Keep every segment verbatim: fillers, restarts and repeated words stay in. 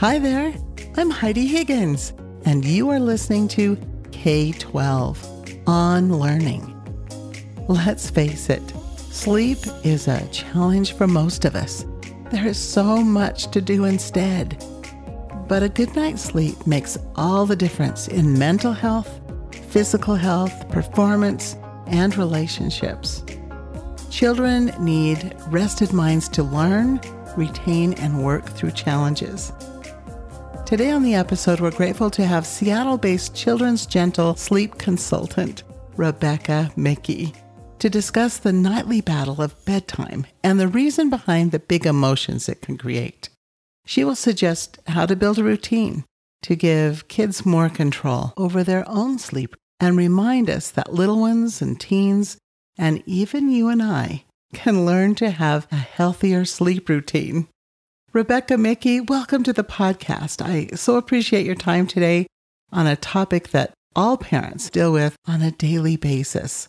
Hi there, I'm Heidi Higgins, and you are listening to K twelve, On Learning. Let's face it, sleep is a challenge for most of us. There is so much to do instead. But a good night's sleep makes all the difference in mental health, physical health, performance, and relationships. Children need rested minds to learn, retain, and work through challenges. Today on the episode, we're grateful to have Seattle-based children's gentle sleep consultant, Rebecca Mickey, to discuss the nightly battle of bedtime and the reason behind the big emotions it can create. She will suggest how to build a routine to give kids more control over their own sleep and remind us that little ones and teens, and even you and I, can learn to have a healthier sleep routine. Rebecca Mickey, welcome to the podcast. I so appreciate your time today on a topic that all parents deal with on a daily basis.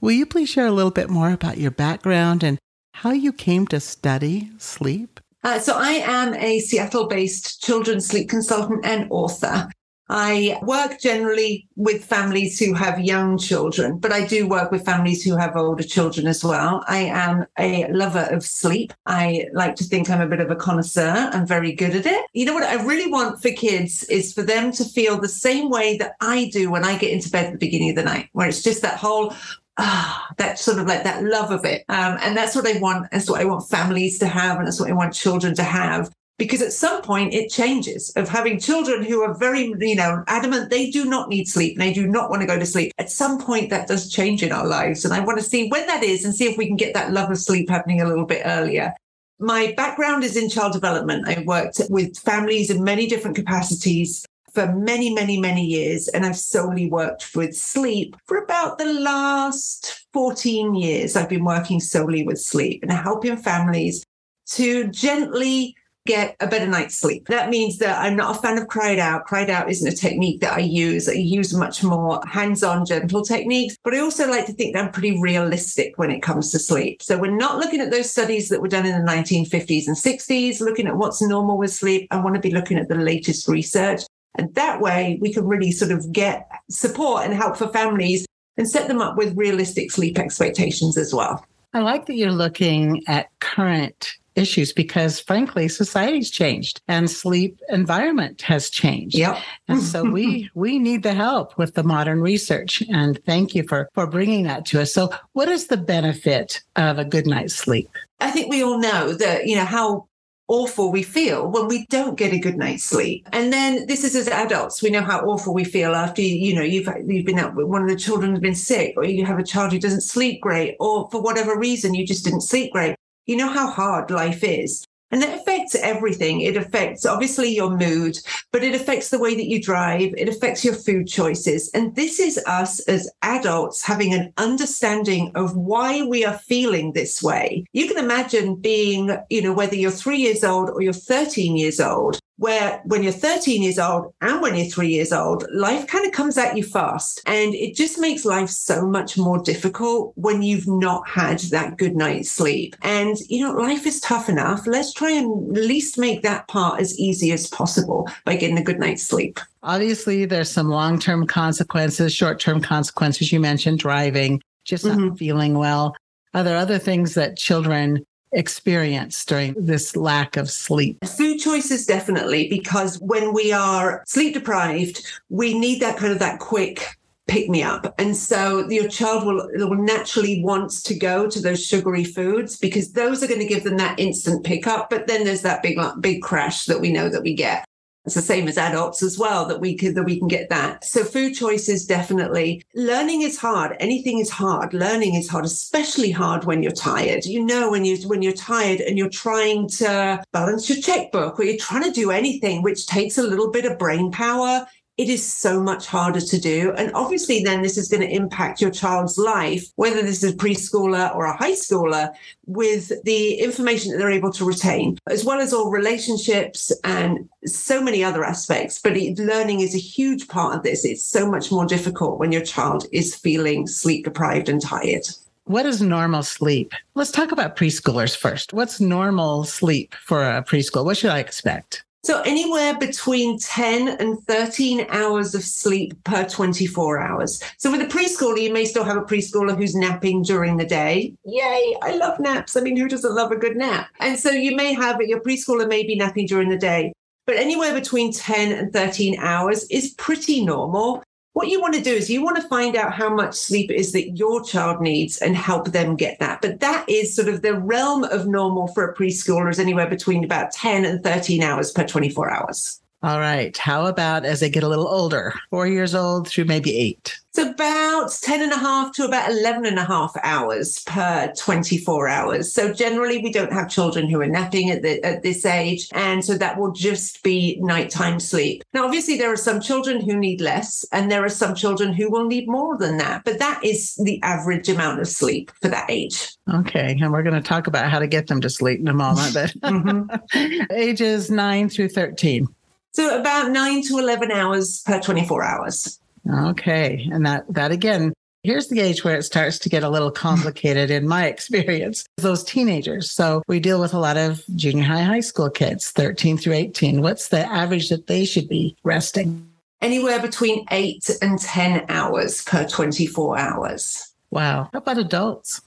Will you please share a little bit more about your background and how you came to study sleep? Uh, so I am a Seattle-based children's sleep consultant and author. I work generally with families who have young children, but I do work with families who have older children as well. I am a lover of sleep. I like to think I'm a bit of a connoisseur. I'm very good at it. You know what I really want for kids is for them to feel the same way that I do when I get into bed at the beginning of the night, where it's just that whole... Ah, that sort of like that love of it. Um, and that's what I want. That's what I want families to have. And that's what I want children to have. Because at some point it changes of having children who are very, you know, adamant they do not need sleep and they do not want to go to sleep. At some point that does change in our lives. And I want to see when that is and see if we can get that love of sleep happening a little bit earlier. My background is in child development. I worked with families in many different capacities for many, many, many years. And I've solely worked with sleep for about the last fourteen years. I've been working solely with sleep and helping families to gently get a better night's sleep. That means that I'm not a fan of cried out. Cried out isn't a technique that I use. I use much more hands-on gentle techniques, but I also like to think that I'm pretty realistic when it comes to sleep. So we're not looking at those studies that were done in the nineteen fifties and sixties, looking at what's normal with sleep. I want to be looking at the latest research. And that way we can really sort of get support and help for families and set them up with realistic sleep expectations as well. I like that you're looking at current issues because, frankly, society's changed and sleep environment has changed. Yep. And so we we need the help with the modern research. And thank you for, for bringing that to us. So what is the benefit of a good night's sleep? I think we all know that, you know, how awful we feel when we don't get a good night's sleep. And then this is as adults, we know how awful we feel after, you know, you've you've been out with one of the children who's been sick, or you have a child who doesn't sleep great, or for whatever reason, you just didn't sleep great. You know how hard life is. And that affects everything. It affects obviously your mood, but it affects the way that you drive. It affects your food choices. And this is us as adults having an understanding of why we are feeling this way. You can imagine being, you know, whether you're three years old or you're thirteen years old, where when you're thirteen years old and when you're three years old, life kind of comes at you fast. And it just makes life so much more difficult when you've not had that good night's sleep. And, you know, life is tough enough. Let's try and at least make that part as easy as possible by getting a good night's sleep. Obviously, there's some long-term consequences, short-term consequences. You mentioned driving, just mm-hmm. not feeling well. Are there other things that children experience during this lack of sleep? Food choices, definitely, because when we are sleep deprived, we need that kind of that quick pick me up. And so your child will, will naturally want to go to those sugary foods because those are going to give them that instant pickup. But then there's that big, big crash that we know that we get. It's the same as adults as well, that we can, that we can get that. So food choices, definitely. Learning is hard. Anything is hard. Learning is hard, especially hard when you're tired. You know, when you, when you're tired and you're trying to balance your checkbook or you're trying to do anything, which takes a little bit of brain power, it is so much harder to do. And obviously then this is going to impact your child's life, whether this is a preschooler or a high schooler, with the information that they're able to retain, as well as all relationships and so many other aspects. But learning is a huge part of this. It's so much more difficult when your child is feeling sleep deprived and tired. What is normal sleep? Let's talk about preschoolers first. What's normal sleep for a preschool? What should I expect? So anywhere between ten and thirteen hours of sleep per twenty-four hours. So with a preschooler, you may still have a preschooler who's napping during the day. Yay, I love naps. I mean, who doesn't love a good nap? And so you may have, your preschooler may be napping during the day, but anywhere between ten and thirteen hours is pretty normal. What you want to do is you want to find out how much sleep it is that your child needs and help them get that. But that is sort of the realm of normal for a preschooler, is anywhere between about ten and thirteen hours per twenty-four hours. All right. How about as they get a little older, four years old through maybe eight? It's about ten and a half to about eleven and a half hours per twenty-four hours. So generally, we don't have children who are napping at, the, at this age. And so that will just be nighttime sleep. Now, obviously, there are some children who need less, and there are some children who will need more than that. But that is the average amount of sleep for that age. Okay. And we're going to talk about how to get them to sleep in a moment. But mm-hmm. Ages nine through thirteen. So about nine to eleven hours per twenty-four hours. Okay. And that, that again, here's the age where it starts to get a little complicated in my experience, those teenagers. So we deal with a lot of junior high, high school kids, thirteen through eighteen. What's the average that they should be resting? Anywhere between eight and ten hours per twenty-four hours. Wow. How about adults?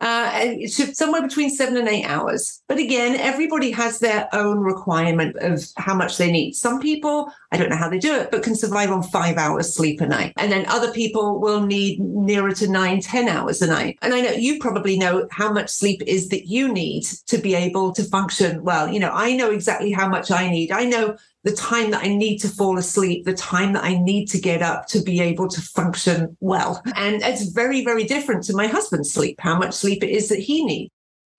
Uh, it should, somewhere between seven and eight hours. But again, everybody has their own requirement of how much they need. Some people, I don't know how they do it, but can survive on five hours sleep a night. And then other people will need nearer to nine, ten hours a night. And I know you probably know how much sleep is that you need to be able to function well. You know, I know exactly how much I need. I know the time that I need to fall asleep, the time that I need to get up to be able to function well. And it's very, very different to my husband's sleep, how much sleep it is that he needs.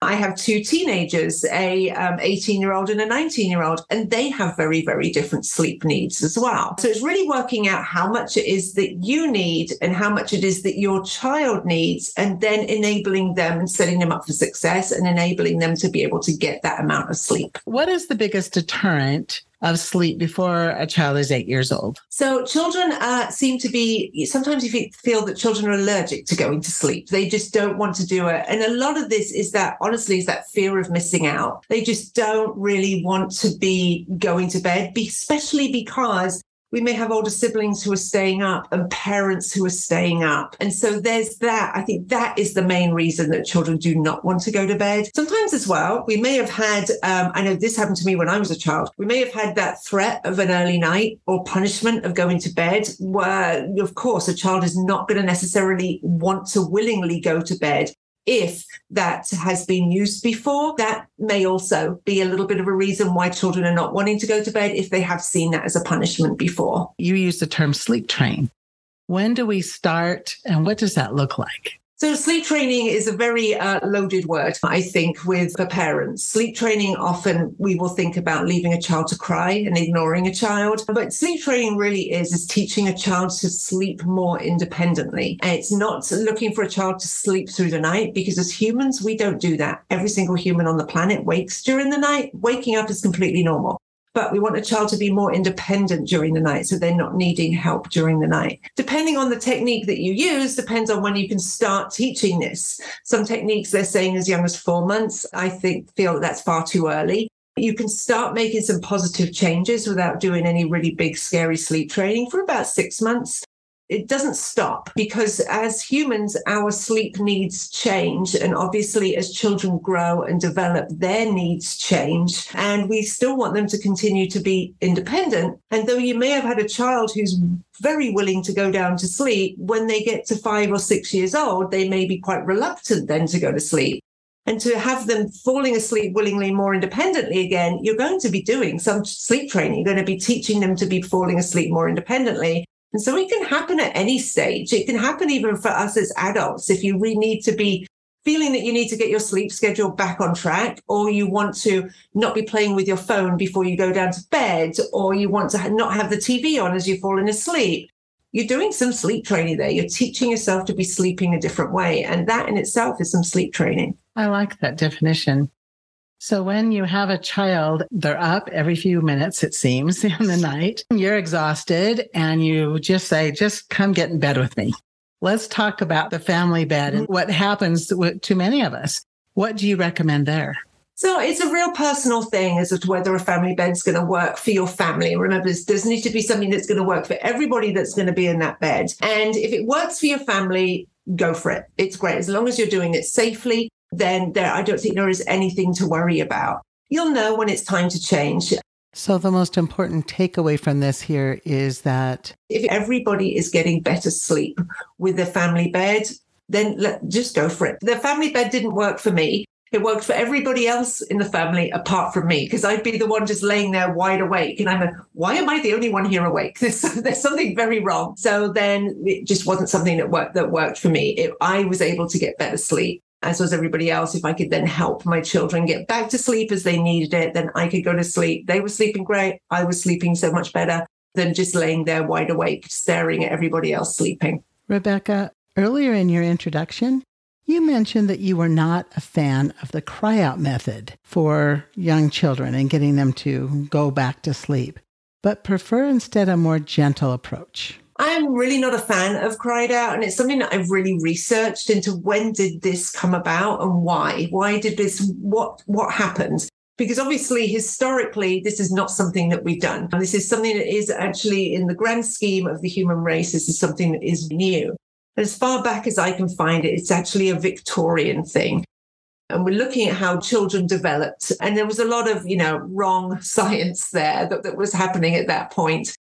I have two teenagers, a um, eighteen-year-old and a nineteen-year-old, and they have very, very different sleep needs as well. So it's really working out how much it is that you need and how much it is that your child needs, and then enabling them and setting them up for success and enabling them to be able to get that amount of sleep. What is the biggest deterrent of sleep before a child is eight years old? So children uh, seem to be, sometimes you feel that children are allergic to going to sleep. They just don't want to do it. And a lot of this is that, honestly, is that fear of missing out. They just don't really want to be going to bed, especially because we may have older siblings who are staying up and parents who are staying up. And so there's that. I think that is the main reason that children do not want to go to bed. Sometimes as well, we may have had, um, I know this happened to me when I was a child, we may have had that threat of an early night or punishment of going to bed, where, of course, a child is not going to necessarily want to willingly go to bed. If that has been used before, that may also be a little bit of a reason why children are not wanting to go to bed if they have seen that as a punishment before. You use the term sleep train. When do we start and what does that look like? So sleep training is a very uh, loaded word, I think, with for parents. Sleep training, often we will think about leaving a child to cry and ignoring a child. But sleep training really is, is teaching a child to sleep more independently. And it's not looking for a child to sleep through the night, because as humans, we don't do that. Every single human on the planet wakes during the night. Waking up is completely normal. But we want a child to be more independent during the night, so they're not needing help during the night. Depending on the technique that you use, depends on when you can start teaching this. Some techniques they're saying as young as four months, I think feel that that's far too early. You can start making some positive changes without doing any really big, scary sleep training for about six months. It doesn't stop, because as humans, our sleep needs change. And obviously, as children grow and develop, their needs change. And we still want them to continue to be independent. And though you may have had a child who's very willing to go down to sleep, when they get to five or six years old, they may be quite reluctant then to go to sleep. And to have them falling asleep willingly more independently again, you're going to be doing some sleep training. You're going to be teaching them to be falling asleep more independently. And so it can happen at any stage. It can happen even for us as adults. If you really need to be feeling that you need to get your sleep schedule back on track, or you want to not be playing with your phone before you go down to bed, or you want to not have the T V on as you've fallen asleep, you're doing some sleep training there. You're teaching yourself to be sleeping a different way. And that in itself is some sleep training. I like that definition. So when you have a child, they're up every few minutes, it seems, in the night. You're exhausted and you just say, just come get in bed with me. Let's talk about the family bed and what happens to many of us. What do you recommend there? So it's a real personal thing as to whether a family bed's going to work for your family. Remember, there's need to be something that's going to work for everybody that's going to be in that bed. And if it works for your family, go for it. It's great. As long as you're doing it safely, then there, I don't think there is anything to worry about. You'll know when it's time to change. So the most important takeaway from this here is that if everybody is getting better sleep with their family bed, then let, just go for it. The family bed didn't work for me. It worked for everybody else in the family apart from me, because I'd be the one just laying there wide awake. And I'm like, why am I the only one here awake? There's, there's something very wrong. So then it just wasn't something that worked, that worked for me. It, I was able to get better sleep, as was everybody else. If I could then help my children get back to sleep as they needed it, then I could go to sleep. They were sleeping great. I was sleeping so much better than just laying there wide awake, staring at everybody else sleeping. Rebecca, earlier in your introduction, you mentioned that you were not a fan of the cry-out method for young children and getting them to go back to sleep, but prefer instead a more gentle approach. I'm really not a fan of cried out, and it's something that I've really researched into. When did this come about and why? Why did this, what, what happened? Because obviously, historically, this is not something that we've done. And this is something that is actually, in the grand scheme of the human race, this is something that is new. And as far back as I can find it, it's actually a Victorian thing. And we're looking at how children developed. And there was a lot of, you know, wrong science there that, that was happening at that point.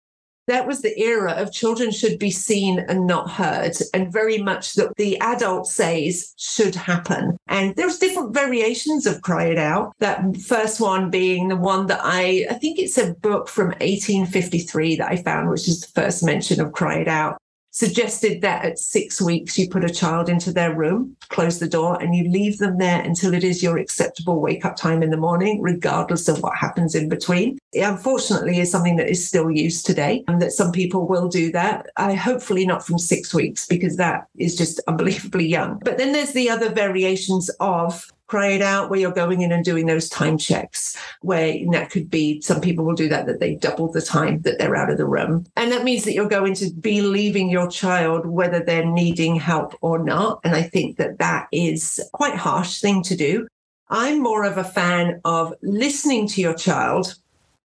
That was the era of children should be seen and not heard, and very much that the adult says should happen. And there's different variations of cry it out. That first one being the one that I, I think it's a book from eighteen fifty-three that I found, which is the first mention of cry it out, suggested that at six weeks, you put a child into their room, close the door, and you leave them there until it is your acceptable wake-up time in the morning, regardless of what happens in between. It unfortunately is something that is still used today, and that some people will do that. I hopefully not from six weeks, because that is just unbelievably young. But then there's the other variations of cry it out, where you're going in and doing those time checks, where that could be, some people will do that, that they double the time that they're out of the room. And that means that you're going to be leaving your child, whether they're needing help or not. And I think that that is quite a harsh thing to do. I'm more of a fan of listening to your child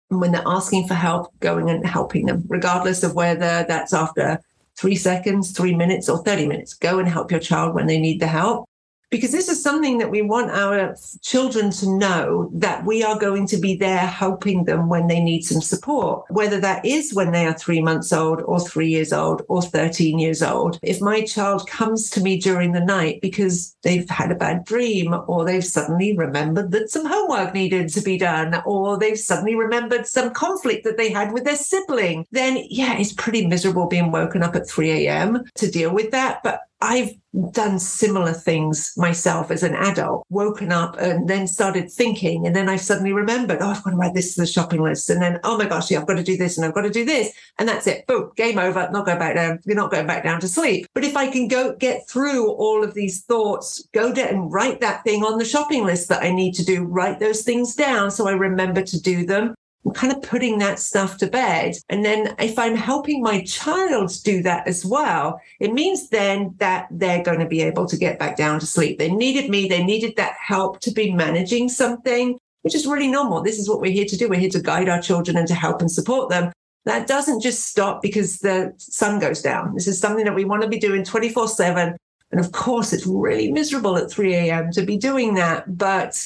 when they're asking for help, going and helping them, regardless of whether that's after three seconds, three minutes, or thirty minutes. Go and help your child when they need the help. Because this is something that we want our children to know, that we are going to be there helping them when they need some support, whether that is when they are three months old or three years old or thirteen years old. If my child comes to me during the night because they've had a bad dream, or they've suddenly remembered that some homework needed to be done, or they've suddenly remembered some conflict that they had with their sibling, then yeah, it's pretty miserable being woken up at three a.m. to deal with that. But I've done similar things myself as an adult, woken up and then started thinking. And then I suddenly remembered, oh, I've got to add this to the shopping list. And then, oh my gosh, yeah, I've got to do this and I've got to do this. And that's it. Boom, game over. Not going back down. You're not going back down to sleep. But if I can go get through all of these thoughts, go down and write that thing on the shopping list that I need to do, write those things down so I remember to do them. I'm kind of putting that stuff to bed. And then if I'm helping my child do that as well, it means then that they're going to be able to get back down to sleep. They needed me. They needed that help to be managing something, which is really normal. This is what we're here to do. We're here to guide our children and to help and support them. That doesn't just stop because the sun goes down. This is something that we want to be doing twenty-four seven. And of course, it's really miserable at three a.m. to be doing that. But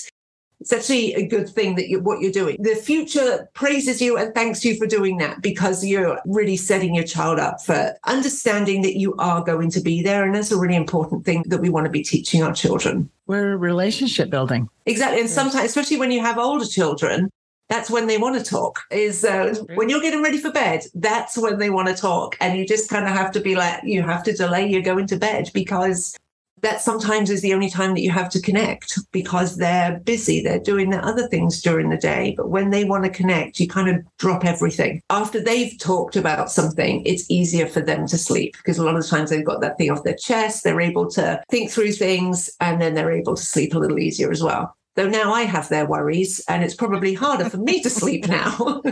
it's actually a good thing that you, what you're doing. The future praises you and thanks you for doing that, because you're really setting your child up for understanding that you are going to be there. And that's a really important thing that we want to be teaching our children. We're relationship building. Exactly. And yes, sometimes, especially when you have older children, that's when they want to talk. Is uh, when you're getting ready for bed, that's when they want to talk. And you just kind of have to be like, you have to delay your going to bed, because that sometimes is the only time that you have to connect, because they're busy. They're doing their other things during the day. But when they want to connect, you kind of drop everything. After they've talked about something, it's easier for them to sleep, because a lot of the times they've got that thing off their chest. They're able to think through things, and then they're able to sleep a little easier as well. Though now I have their worries, and it's probably harder for me to sleep now.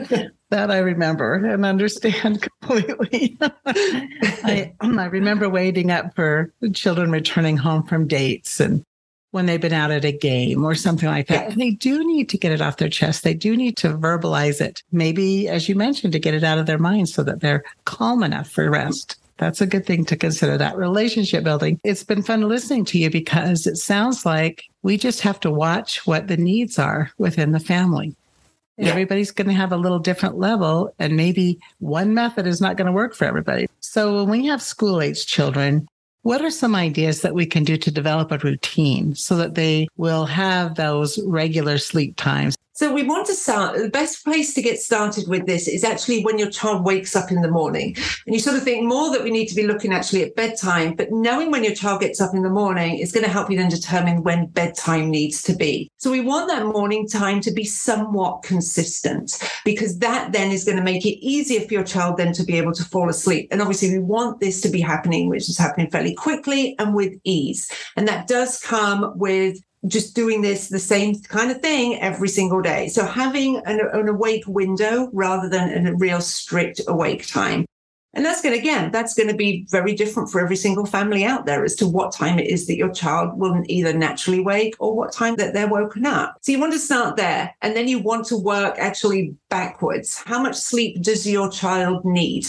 That I remember and understand completely. I, I remember waiting up for children returning home from dates and when they've been out at a game or something like that. And they do need to get it off their chest. They do need to verbalize it. Maybe, as you mentioned, to get it out of their mind so that they're calm enough for rest. That's a good thing to consider, that relationship building. It's been fun listening to you because it sounds like we just have to watch what the needs are within the family. Yeah. Everybody's going to have a little different level, and maybe one method is not going to work for everybody. So when we have school-aged children, what are some ideas that we can do to develop a routine so that they will have those regular sleep times? So we want to start, the best place to get started with this is actually when your child wakes up in the morning. And you sort of think more that we need to be looking actually at bedtime, but knowing when your child gets up in the morning is going to help you then determine when bedtime needs to be. So we want that morning time to be somewhat consistent, because that then is going to make it easier for your child then to be able to fall asleep. And obviously we want this to be happening, which is happening fairly quickly and with ease. And that does come with just doing this, the same kind of thing every single day. So having an, an awake window rather than a real strict awake time. And that's going to, again, that's going to be very different for every single family out there as to what time it is that your child will either naturally wake or what time that they're woken up. So you want to start there, and then you want to work actually backwards. How much sleep does your child need?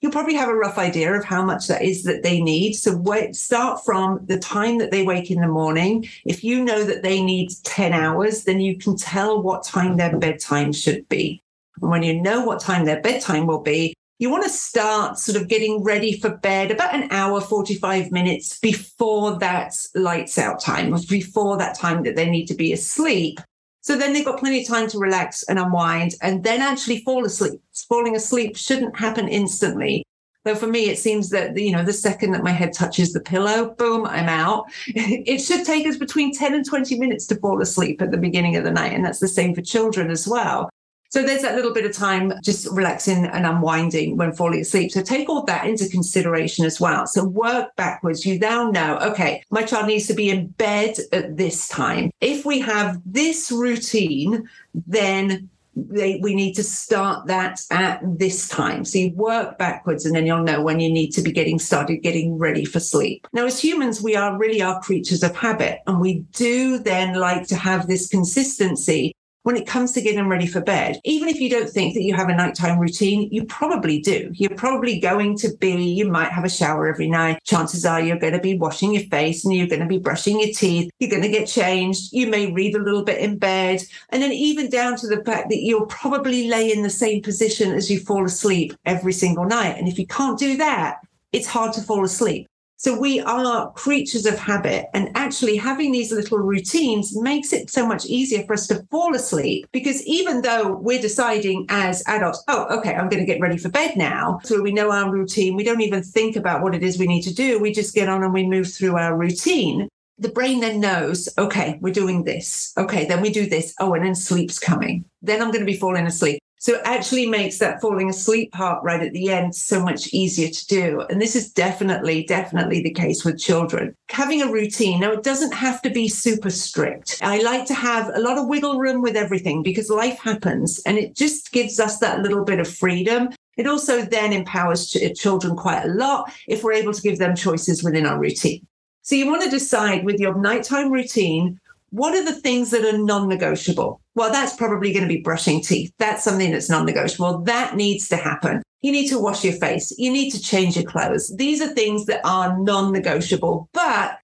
You'll probably have a rough idea of how much that is that they need. So wait, start from the time that they wake in the morning. If you know that they need ten hours, then you can tell what time their bedtime should be. And when you know what time their bedtime will be, you want to start sort of getting ready for bed about an hour, forty-five minutes before that lights out time, before that time that they need to be asleep. So then they've got plenty of time to relax and unwind and then actually fall asleep. Falling asleep shouldn't happen instantly. Though for me, it seems that, you know, the second that my head touches the pillow, boom, I'm out. It should take us between ten and twenty minutes to fall asleep at the beginning of the night. And that's the same for children as well. So there's that little bit of time just relaxing and unwinding when falling asleep. So take all that into consideration as well. So work backwards. You now know, okay, my child needs to be in bed at this time. If we have this routine, then they, we need to start that at this time. So you work backwards, and then you'll know when you need to be getting started, getting ready for sleep. Now, as humans, we are really are creatures of habit, and we do then like to have this consistency when it comes to getting ready for bed. Even if you don't think that you have a nighttime routine, you probably do. You're probably going to be, you might have a shower every night. Chances are you're going to be washing your face and you're going to be brushing your teeth. You're going to get changed. You may read a little bit in bed. And then even down to the fact that you'll probably lay in the same position as you fall asleep every single night. And if you can't do that, it's hard to fall asleep. So we are creatures of habit, and actually having these little routines makes it so much easier for us to fall asleep, because even though we're deciding as adults, oh, okay, I'm going to get ready for bed now. So we know our routine. We don't even think about what it is we need to do. We just get on and we move through our routine. The brain then knows, okay, we're doing this. Okay, then we do this. Oh, and then sleep's coming. Then I'm going to be falling asleep. So it actually makes that falling asleep part right at the end so much easier to do. And this is definitely, definitely the case with children. Having a routine. Now, it doesn't have to be super strict. I like to have a lot of wiggle room with everything, because life happens, and it just gives us that little bit of freedom. It also then empowers ch- children quite a lot if we're able to give them choices within our routine. So you want to decide with your nighttime routine, what are the things that are non-negotiable? Well, that's probably going to be brushing teeth. That's something that's non-negotiable. That needs to happen. You need to wash your face. You need to change your clothes. These are things that are non-negotiable, but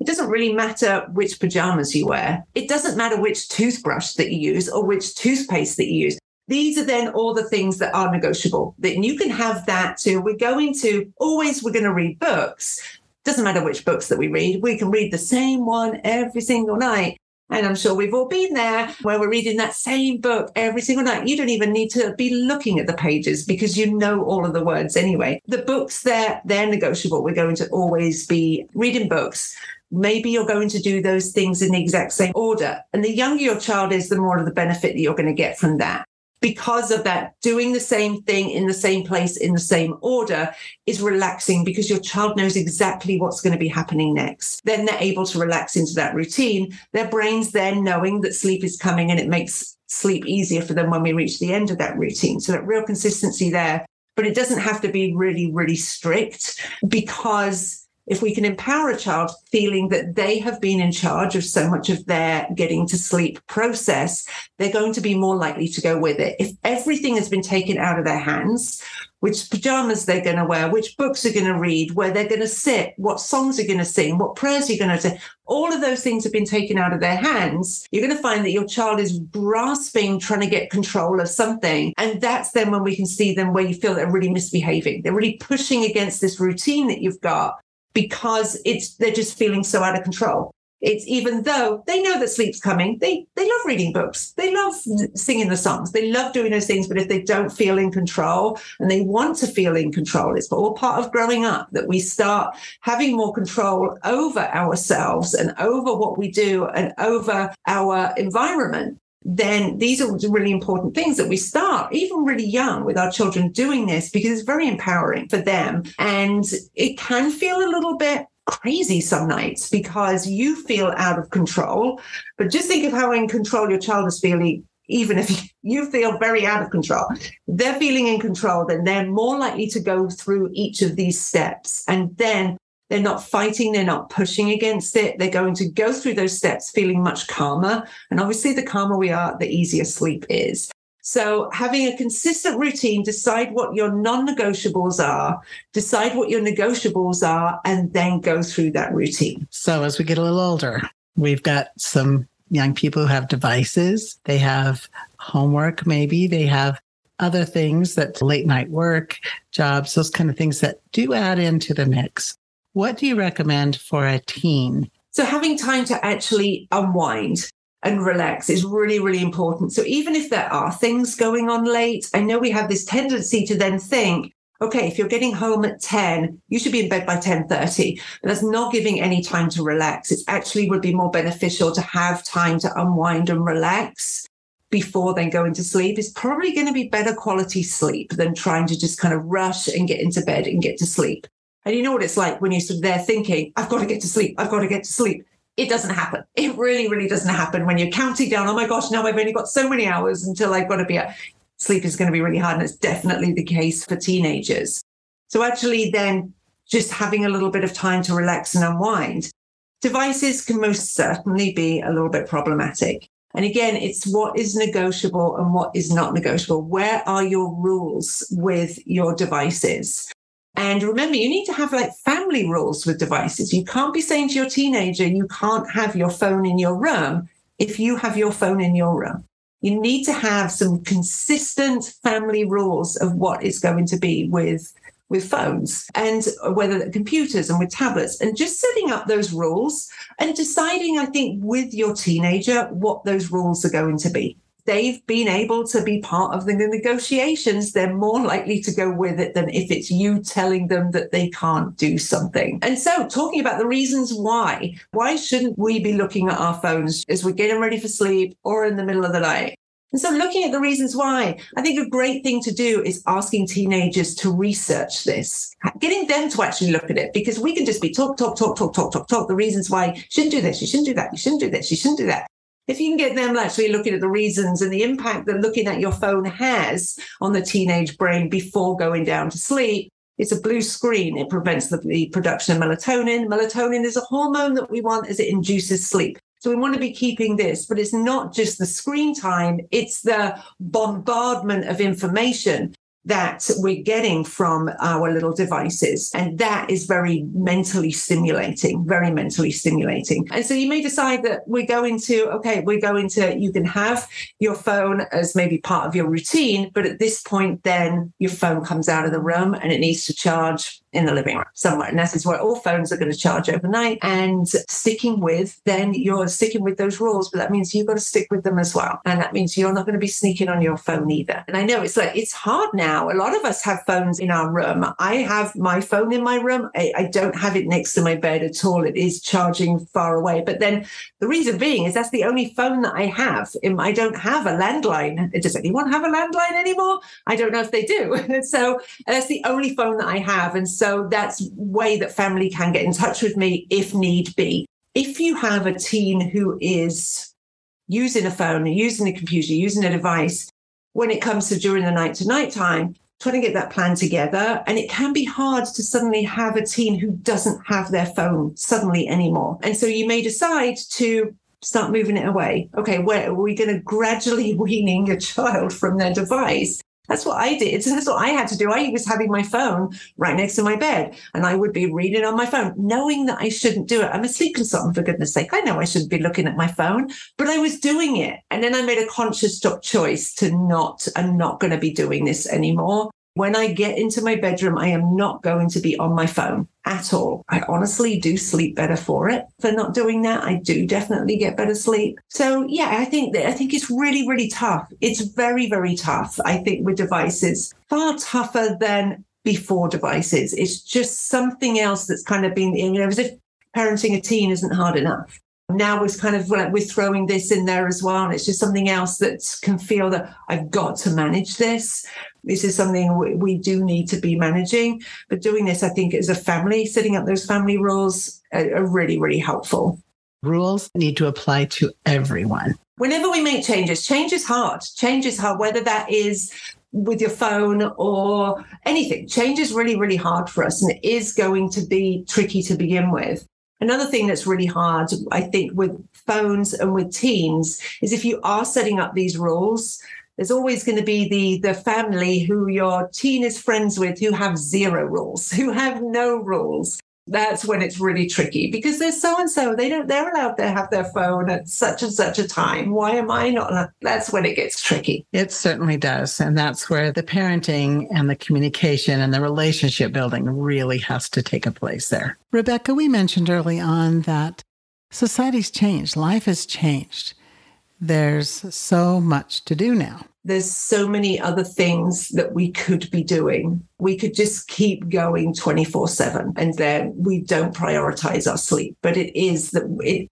it doesn't really matter which pajamas you wear. It doesn't matter which toothbrush that you use or which toothpaste that you use. These are then all the things that are negotiable. Then you can have that too. We're going to always, we're going to read books. Doesn't matter which books that we read. We can read the same one every single night. And I'm sure we've all been there where we're reading that same book every single night. You don't even need to be looking at the pages because you know all of the words anyway. The books there, they're negotiable. We're going to always be reading books. Maybe you're going to do those things in the exact same order. And the younger your child is, the more of the benefit that you're going to get from that. Because of that, doing the same thing in the same place, in the same order is relaxing, because your child knows exactly what's going to be happening next. Then they're able to relax into that routine. Their brain's then knowing that sleep is coming, and it makes sleep easier for them when we reach the end of that routine. So that real consistency there, but it doesn't have to be really, really strict, because if we can empower a child feeling that they have been in charge of so much of their getting to sleep process, they're going to be more likely to go with it. If everything has been taken out of their hands, which pajamas they're going to wear, which books are going to read, where they're going to sit, what songs are going to sing, what prayers you're going to say, all of those things have been taken out of their hands, you're going to find that your child is grasping, trying to get control of something. And that's then when we can see them where you feel they're really misbehaving. They're really pushing against this routine that you've got because it's they're just feeling so out of control. It's even though they know that sleep's coming, they they love reading books. They love singing the songs. They love doing those things. But if they don't feel in control and they want to feel in control, it's all part of growing up that we start having more control over ourselves and over what we do and over our environment. Then these are really important things that we start even really young with our children doing this because it's very empowering for them. And it can feel a little bit crazy some nights because you feel out of control. But just think of how in control your child is feeling, even if you feel very out of control. They're feeling in control, then they're more likely to go through each of these steps. And then they're not fighting, they're not pushing against it. They're going to go through those steps feeling much calmer. And obviously, the calmer we are, the easier sleep is. So having a consistent routine, decide what your non-negotiables are, decide what your negotiables are, and then go through that routine. So as we get a little older, we've got some young people who have devices. They have homework, maybe. They have other things, that late night work, jobs, those kind of things that do add into the mix. What do you recommend for a teen? So having time to actually unwind and relax is really, really important. So even if there are things going on late, I know we have this tendency to then think, okay, if you're getting home at ten, you should be in bed by ten thirty. But that's not giving any time to relax. It actually would be more beneficial to have time to unwind and relax before then going to sleep. It's probably going to be better quality sleep than trying to just kind of rush and get into bed and get to sleep. And you know what it's like when you're sort of there thinking, I've got to get to sleep, I've got to get to sleep. It doesn't happen. It really, really doesn't happen when you're counting down. Oh, my gosh, now I've only got so many hours until I've got to be up. Sleep is going to be really hard. And it's definitely the case for teenagers. So actually then just having a little bit of time to relax and unwind. Devices can most certainly be a little bit problematic. And again, it's what is negotiable and what is not negotiable. Where are your rules with your devices? And remember, you need to have like family rules with devices. You can't be saying to your teenager, you can't have your phone in your room if you have your phone in your room. You need to have some consistent family rules of what is going to be with, with phones and whether they're computers and with tablets, and just setting up those rules and deciding, I think, with your teenager what those rules are going to be. They've been able to be part of the negotiations. They're more likely to go with it than if it's you telling them that they can't do something. And so talking about the reasons why, why shouldn't we be looking at our phones as we're getting ready for sleep or in the middle of the night? And so looking at the reasons why, I think a great thing to do is asking teenagers to research this, getting them to actually look at it, because we can just be talk, talk, talk, talk, talk, talk, talk, the reasons why you shouldn't do this, you shouldn't do that, you shouldn't do this, you shouldn't do that. If you can get them actually looking at the reasons and the impact that looking at your phone has on the teenage brain before going down to sleep, it's a blue screen. It prevents the, the production of melatonin. Melatonin is a hormone that we want as it induces sleep. So we want to be keeping this, but it's not just the screen time. It's the bombardment of information that we're getting from our little devices. And that is very mentally stimulating, very mentally stimulating. And so you may decide that we're going to, okay, we're going to, you can have your phone as maybe part of your routine, but at this point, then your phone comes out of the room and it needs to charge in the living room somewhere. And that is where all phones are going to charge overnight. And sticking with, then you're sticking with those rules, but that means you've got to stick with them as well. And that means you're not going to be sneaking on your phone either. And I know it's like, it's hard now. A lot of us have phones in our room. I have my phone in my room. I, I don't have it next to my bed at all. It is charging far away. But then the reason being is that's the only phone that I have. I don't have a landline. Does anyone have a landline anymore? I don't know if they do. So that's the only phone that I have. And so So that's a way that family can get in touch with me if need be. If you have a teen who is using a phone, using a computer, using a device, when it comes to during the night to nighttime, trying to get that plan together. And it can be hard to suddenly have a teen who doesn't have their phone suddenly anymore. And so you may decide to start moving it away. Okay, where are we going to gradually weaning a child from their device? That's what I did. That's what I had to do. I was having my phone right next to my bed and I would be reading on my phone, knowing that I shouldn't do it. I'm a sleep consultant, for goodness sake. I know I shouldn't be looking at my phone, but I was doing it. And then I made a conscious choice to not, I'm not going to be doing this anymore. When I get into my bedroom, I am not going to be on my phone at all. I honestly do sleep better for it. For not doing that, I do definitely get better sleep. So yeah, I think that I think it's really, really tough. It's very, very tough. I think with devices, far tougher than before devices. It's just something else that's kind of been, you know, as if parenting a teen isn't hard enough. Now it's kind of like we're throwing this in there as well. And it's just something else that can feel that I've got to manage this. This is something we do need to be managing. But doing this, I think, as a family, setting up those family rules are really, really helpful. Rules need to apply to everyone. Whenever we make changes, change is hard. Change is hard, whether that is with your phone or anything. Change is really, really hard for us. And it is going to be tricky to begin with. Another thing that's really hard, I think, with phones and with teens is if you are setting up these rules, there's always going to be the, the family who your teen is friends with who have zero rules, who have no rules. That's when it's really tricky because there's so-and-so, they don't, they're allowed to have their phone at such and such a time. Why am I not allowed? That's when it gets tricky. It certainly does. And that's where the parenting and the communication and the relationship building really has to take a place there. Rebecca, we mentioned early on that society's changed. Life has changed. There's so much to do now. There's so many other things that we could be doing. We could just keep going twenty-four seven and then we don't prioritize our sleep. But it is that it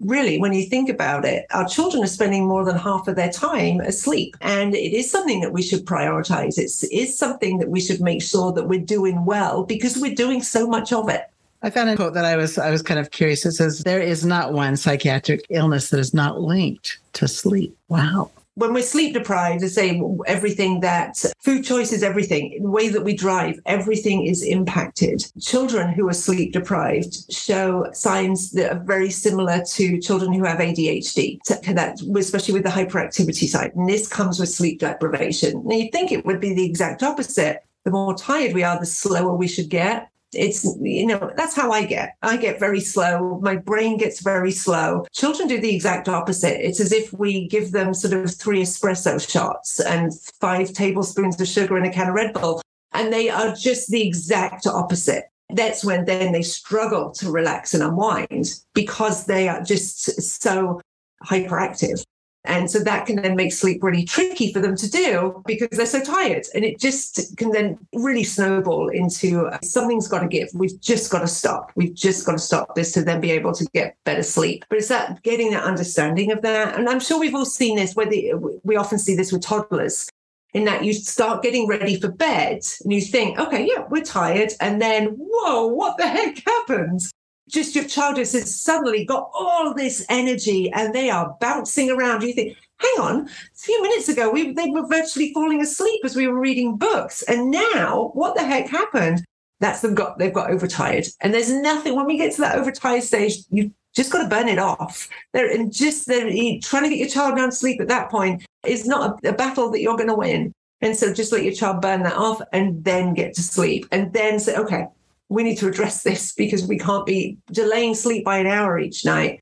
really, when you think about it, our children are spending more than half of their time asleep. And it is something that we should prioritize. It's, it is something that we should make sure that we're doing well because we're doing so much of it. I found a quote that I was I was kind of curious. It says, there is not one psychiatric illness that is not linked to sleep. Wow. When we're sleep deprived, I say everything that food choice is everything, the way that we drive, everything is impacted. Children who are sleep deprived show signs that are very similar to children who have A D H D, that, especially with the hyperactivity side. And this comes with sleep deprivation. Now, you'd think it would be the exact opposite. The more tired we are, the slower we should get. It's, you know, that's how I get. I get very slow. My brain gets very slow. Children do the exact opposite. It's as if we give them sort of three espresso shots and five tablespoons of sugar and a can of Red Bull. And they are just the exact opposite. That's when then they struggle to relax and unwind because they are just so hyperactive. And so that can then make sleep really tricky for them to do because they're so tired. And it just can then really snowball into uh, something's got to give. We've just got to stop. We've just got to stop this to then be able to get better sleep. But it's that getting that understanding of that. And I'm sure we've all seen this, whether we often see this with toddlers, in that you start getting ready for bed and you think, okay, yeah, we're tired. And then, whoa, what the heck happens? Just your child has suddenly got all this energy and they are bouncing around. You think, hang on, a few minutes ago, we, they were virtually falling asleep as we were reading books. And now what the heck happened? That's they've got, they've got overtired. And there's nothing, when we get to that overtired stage, you just got to burn it off. They're, and just they're, trying to get your child down to sleep at that point is not a, a battle that you're going to win. And so just let your child burn that off and then get to sleep and then say, okay, we need to address this because we can't be delaying sleep by an hour each night.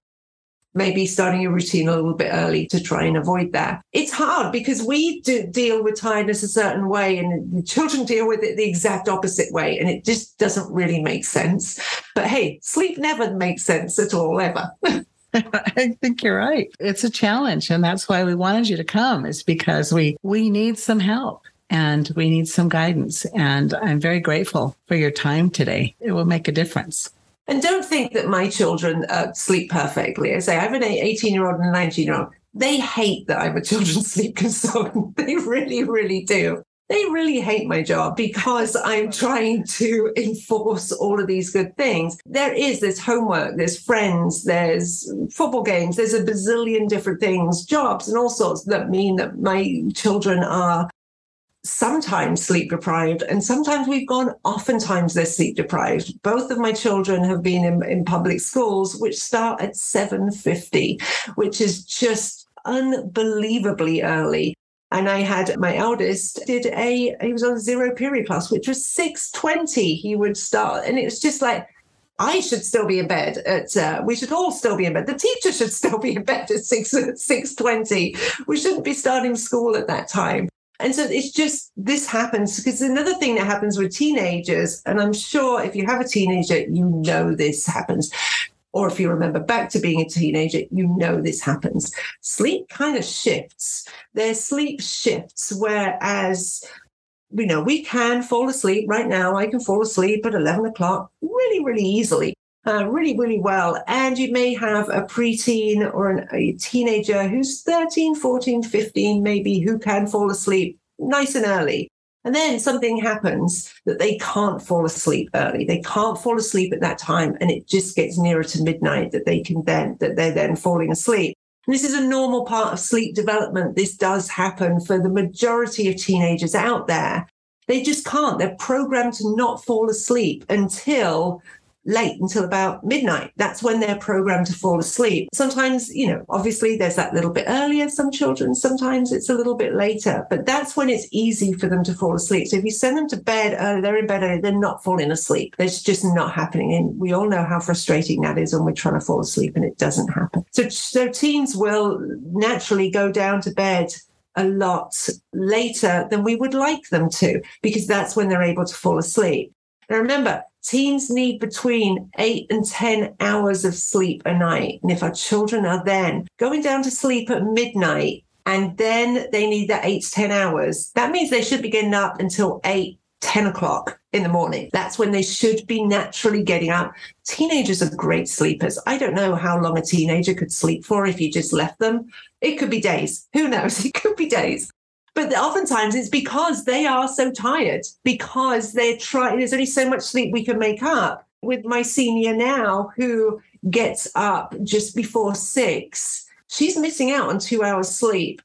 Maybe starting your routine a little bit early to try and avoid that. It's hard because we do deal with tiredness a certain way and the children deal with it the exact opposite way. And it just doesn't really make sense. But hey, sleep never makes sense at all, ever. I think you're right. It's a challenge. And that's why we wanted you to come, is because we, we need some help. And we need some guidance. And I'm very grateful for your time today. It will make a difference. And don't think that my children uh, sleep perfectly. I say I have an eighteen-year-old and a nineteen-year-old. They hate that I'm a children's sleep consultant. They really, really do. They really hate my job because I'm trying to enforce all of these good things. There is, there's homework, there's friends, there's football games, there's a bazillion different things, jobs and all sorts that mean that my children are sometimes sleep deprived, and sometimes we've gone, oftentimes they're sleep deprived. Both of my children have been in, in public schools, which start at seven fifty, which is just unbelievably early. And I had my eldest did a, he was on a zero period class, which was six twenty he would start. And it was just like, I should still be in bed at, uh, we should all still be in bed. The teacher should still be in bed at six twenty. We shouldn't be starting school at that time. And so it's just, this happens because another thing that happens with teenagers, and I'm sure if you have a teenager, you know this happens. Or if you remember back to being a teenager, you know this happens. Sleep kind of shifts. Their sleep shifts, whereas, you know, we can fall asleep right now. I can fall asleep at eleven o'clock really, really easily, uh, really, really well. And you may have a preteen or an, a teenager who's thirteen, fourteen, fifteen, maybe, who can fall asleep nice and early. And then something happens that they can't fall asleep early. They can't fall asleep at that time. And it just gets nearer to midnight that they can then, that they're then falling asleep. And this is a normal part of sleep development. This does happen for the majority of teenagers out there. They just can't. They're programmed to not fall asleep until late, until about midnight. That's when they're programmed to fall asleep. Sometimes, you know, obviously there's that little bit earlier, some children, sometimes it's a little bit later, but that's when it's easy for them to fall asleep. So if you send them to bed early, they're in bed early, they're not falling asleep. That's just not happening. And we all know how frustrating that is when we're trying to fall asleep and it doesn't happen. So, so teens will naturally go down to bed a lot later than we would like them to, because that's when they're able to fall asleep. Now remember, teens need between eight and ten hours of sleep a night. And if our children are then going down to sleep at midnight and then they need that eight to ten hours, that means they should be getting up until eight, ten o'clock in the morning. That's when they should be naturally getting up. Teenagers are great sleepers. I don't know how long a teenager could sleep for if you just left them. It could be days. Who knows? It could be days. But oftentimes it's because they are so tired, because they're trying, there's only so much sleep we can make up. With my senior now, who gets up just before six, she's missing out on two hours sleep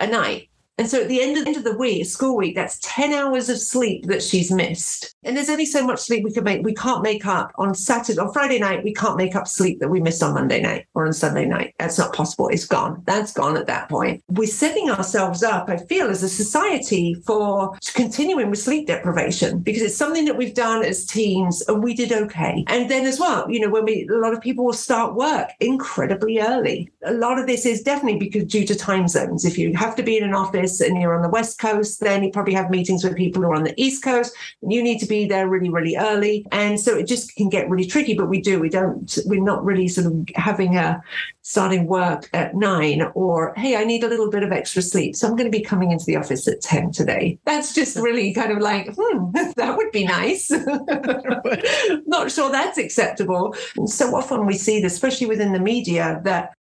a night. And so at the end of the, end of the week, school week, that's ten hours of sleep that she's missed. And there's only so much sleep we can make. We can't make up on Saturday, on Friday night, we can't make up sleep that we missed on Monday night or on Sunday night. That's not possible. It's gone. That's gone at that point. We're setting ourselves up, I feel, as a society for continuing with sleep deprivation, because it's something that we've done as teens and we did okay. And then as well, you know, when we, a lot of people will start work incredibly early. A lot of this is definitely because due to time zones. If you have to be in an office and you're on the West Coast, then you probably have meetings with people who are on the East Coast, and you need to be there really, really early. And so it just can get really tricky, but we do, we don't, we're not really sort of having a, starting work at nine, or, hey, I need a little bit of extra sleep, so I'm going to be coming into the office at ten today. That's just really kind of like, hmm, that would be nice. Not sure that's acceptable. And so often we see this, especially within the media, that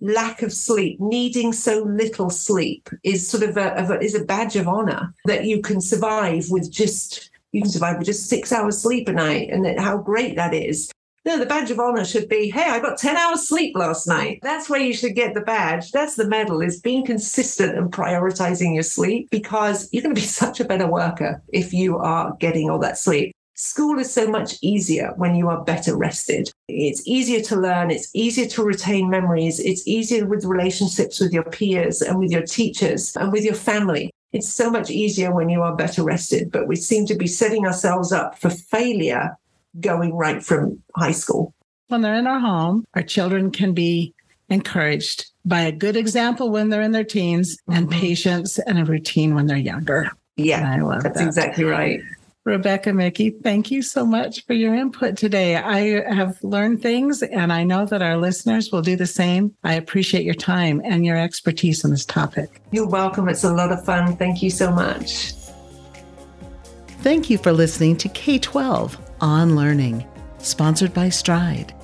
lack of sleep, needing so little sleep, is sort of a, of a is a badge of honor, that you can survive with just you can survive with just six hours sleep a night, and that how great that is. No, the badge of honor should be, hey, I got ten hours sleep last night. That's where you should get the badge. That's the medal, is being consistent and prioritizing your sleep, because you're going to be such a better worker if you are getting all that sleep. School is so much easier when you are better rested. It's easier to learn. It's easier to retain memories. It's easier with relationships with your peers and with your teachers and with your family. It's so much easier when you are better rested. But we seem to be setting ourselves up for failure going right from high school. When they're in our home, our children can be encouraged by a good example when they're in their teens, mm-hmm. and patience and a routine when they're younger. Yeah, I love that's that. Exactly right. Rebecca Mickey, thank you so much for your input today. I have learned things, and I know that our listeners will do the same. I appreciate your time and your expertise on this topic. You're welcome. It's a lot of fun. Thank you so much. Thank you for listening to K twelve On Learning, sponsored by Stride.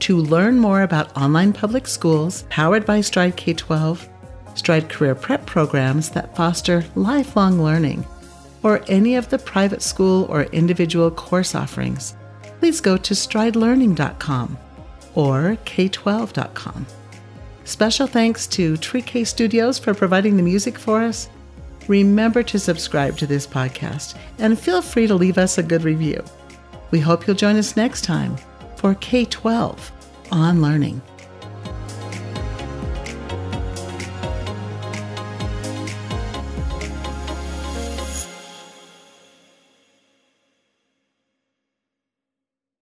To learn more about online public schools powered by Stride K twelve, Stride Career Prep programs that foster lifelong learning, or any of the private school or individual course offerings, please go to stride learning dot com or k twelve dot com. Special thanks to Tree K Studios for providing the music for us, remember to subscribe to this podcast and feel free to leave us a good review. We hope you'll join us next time for K twelve On Learning.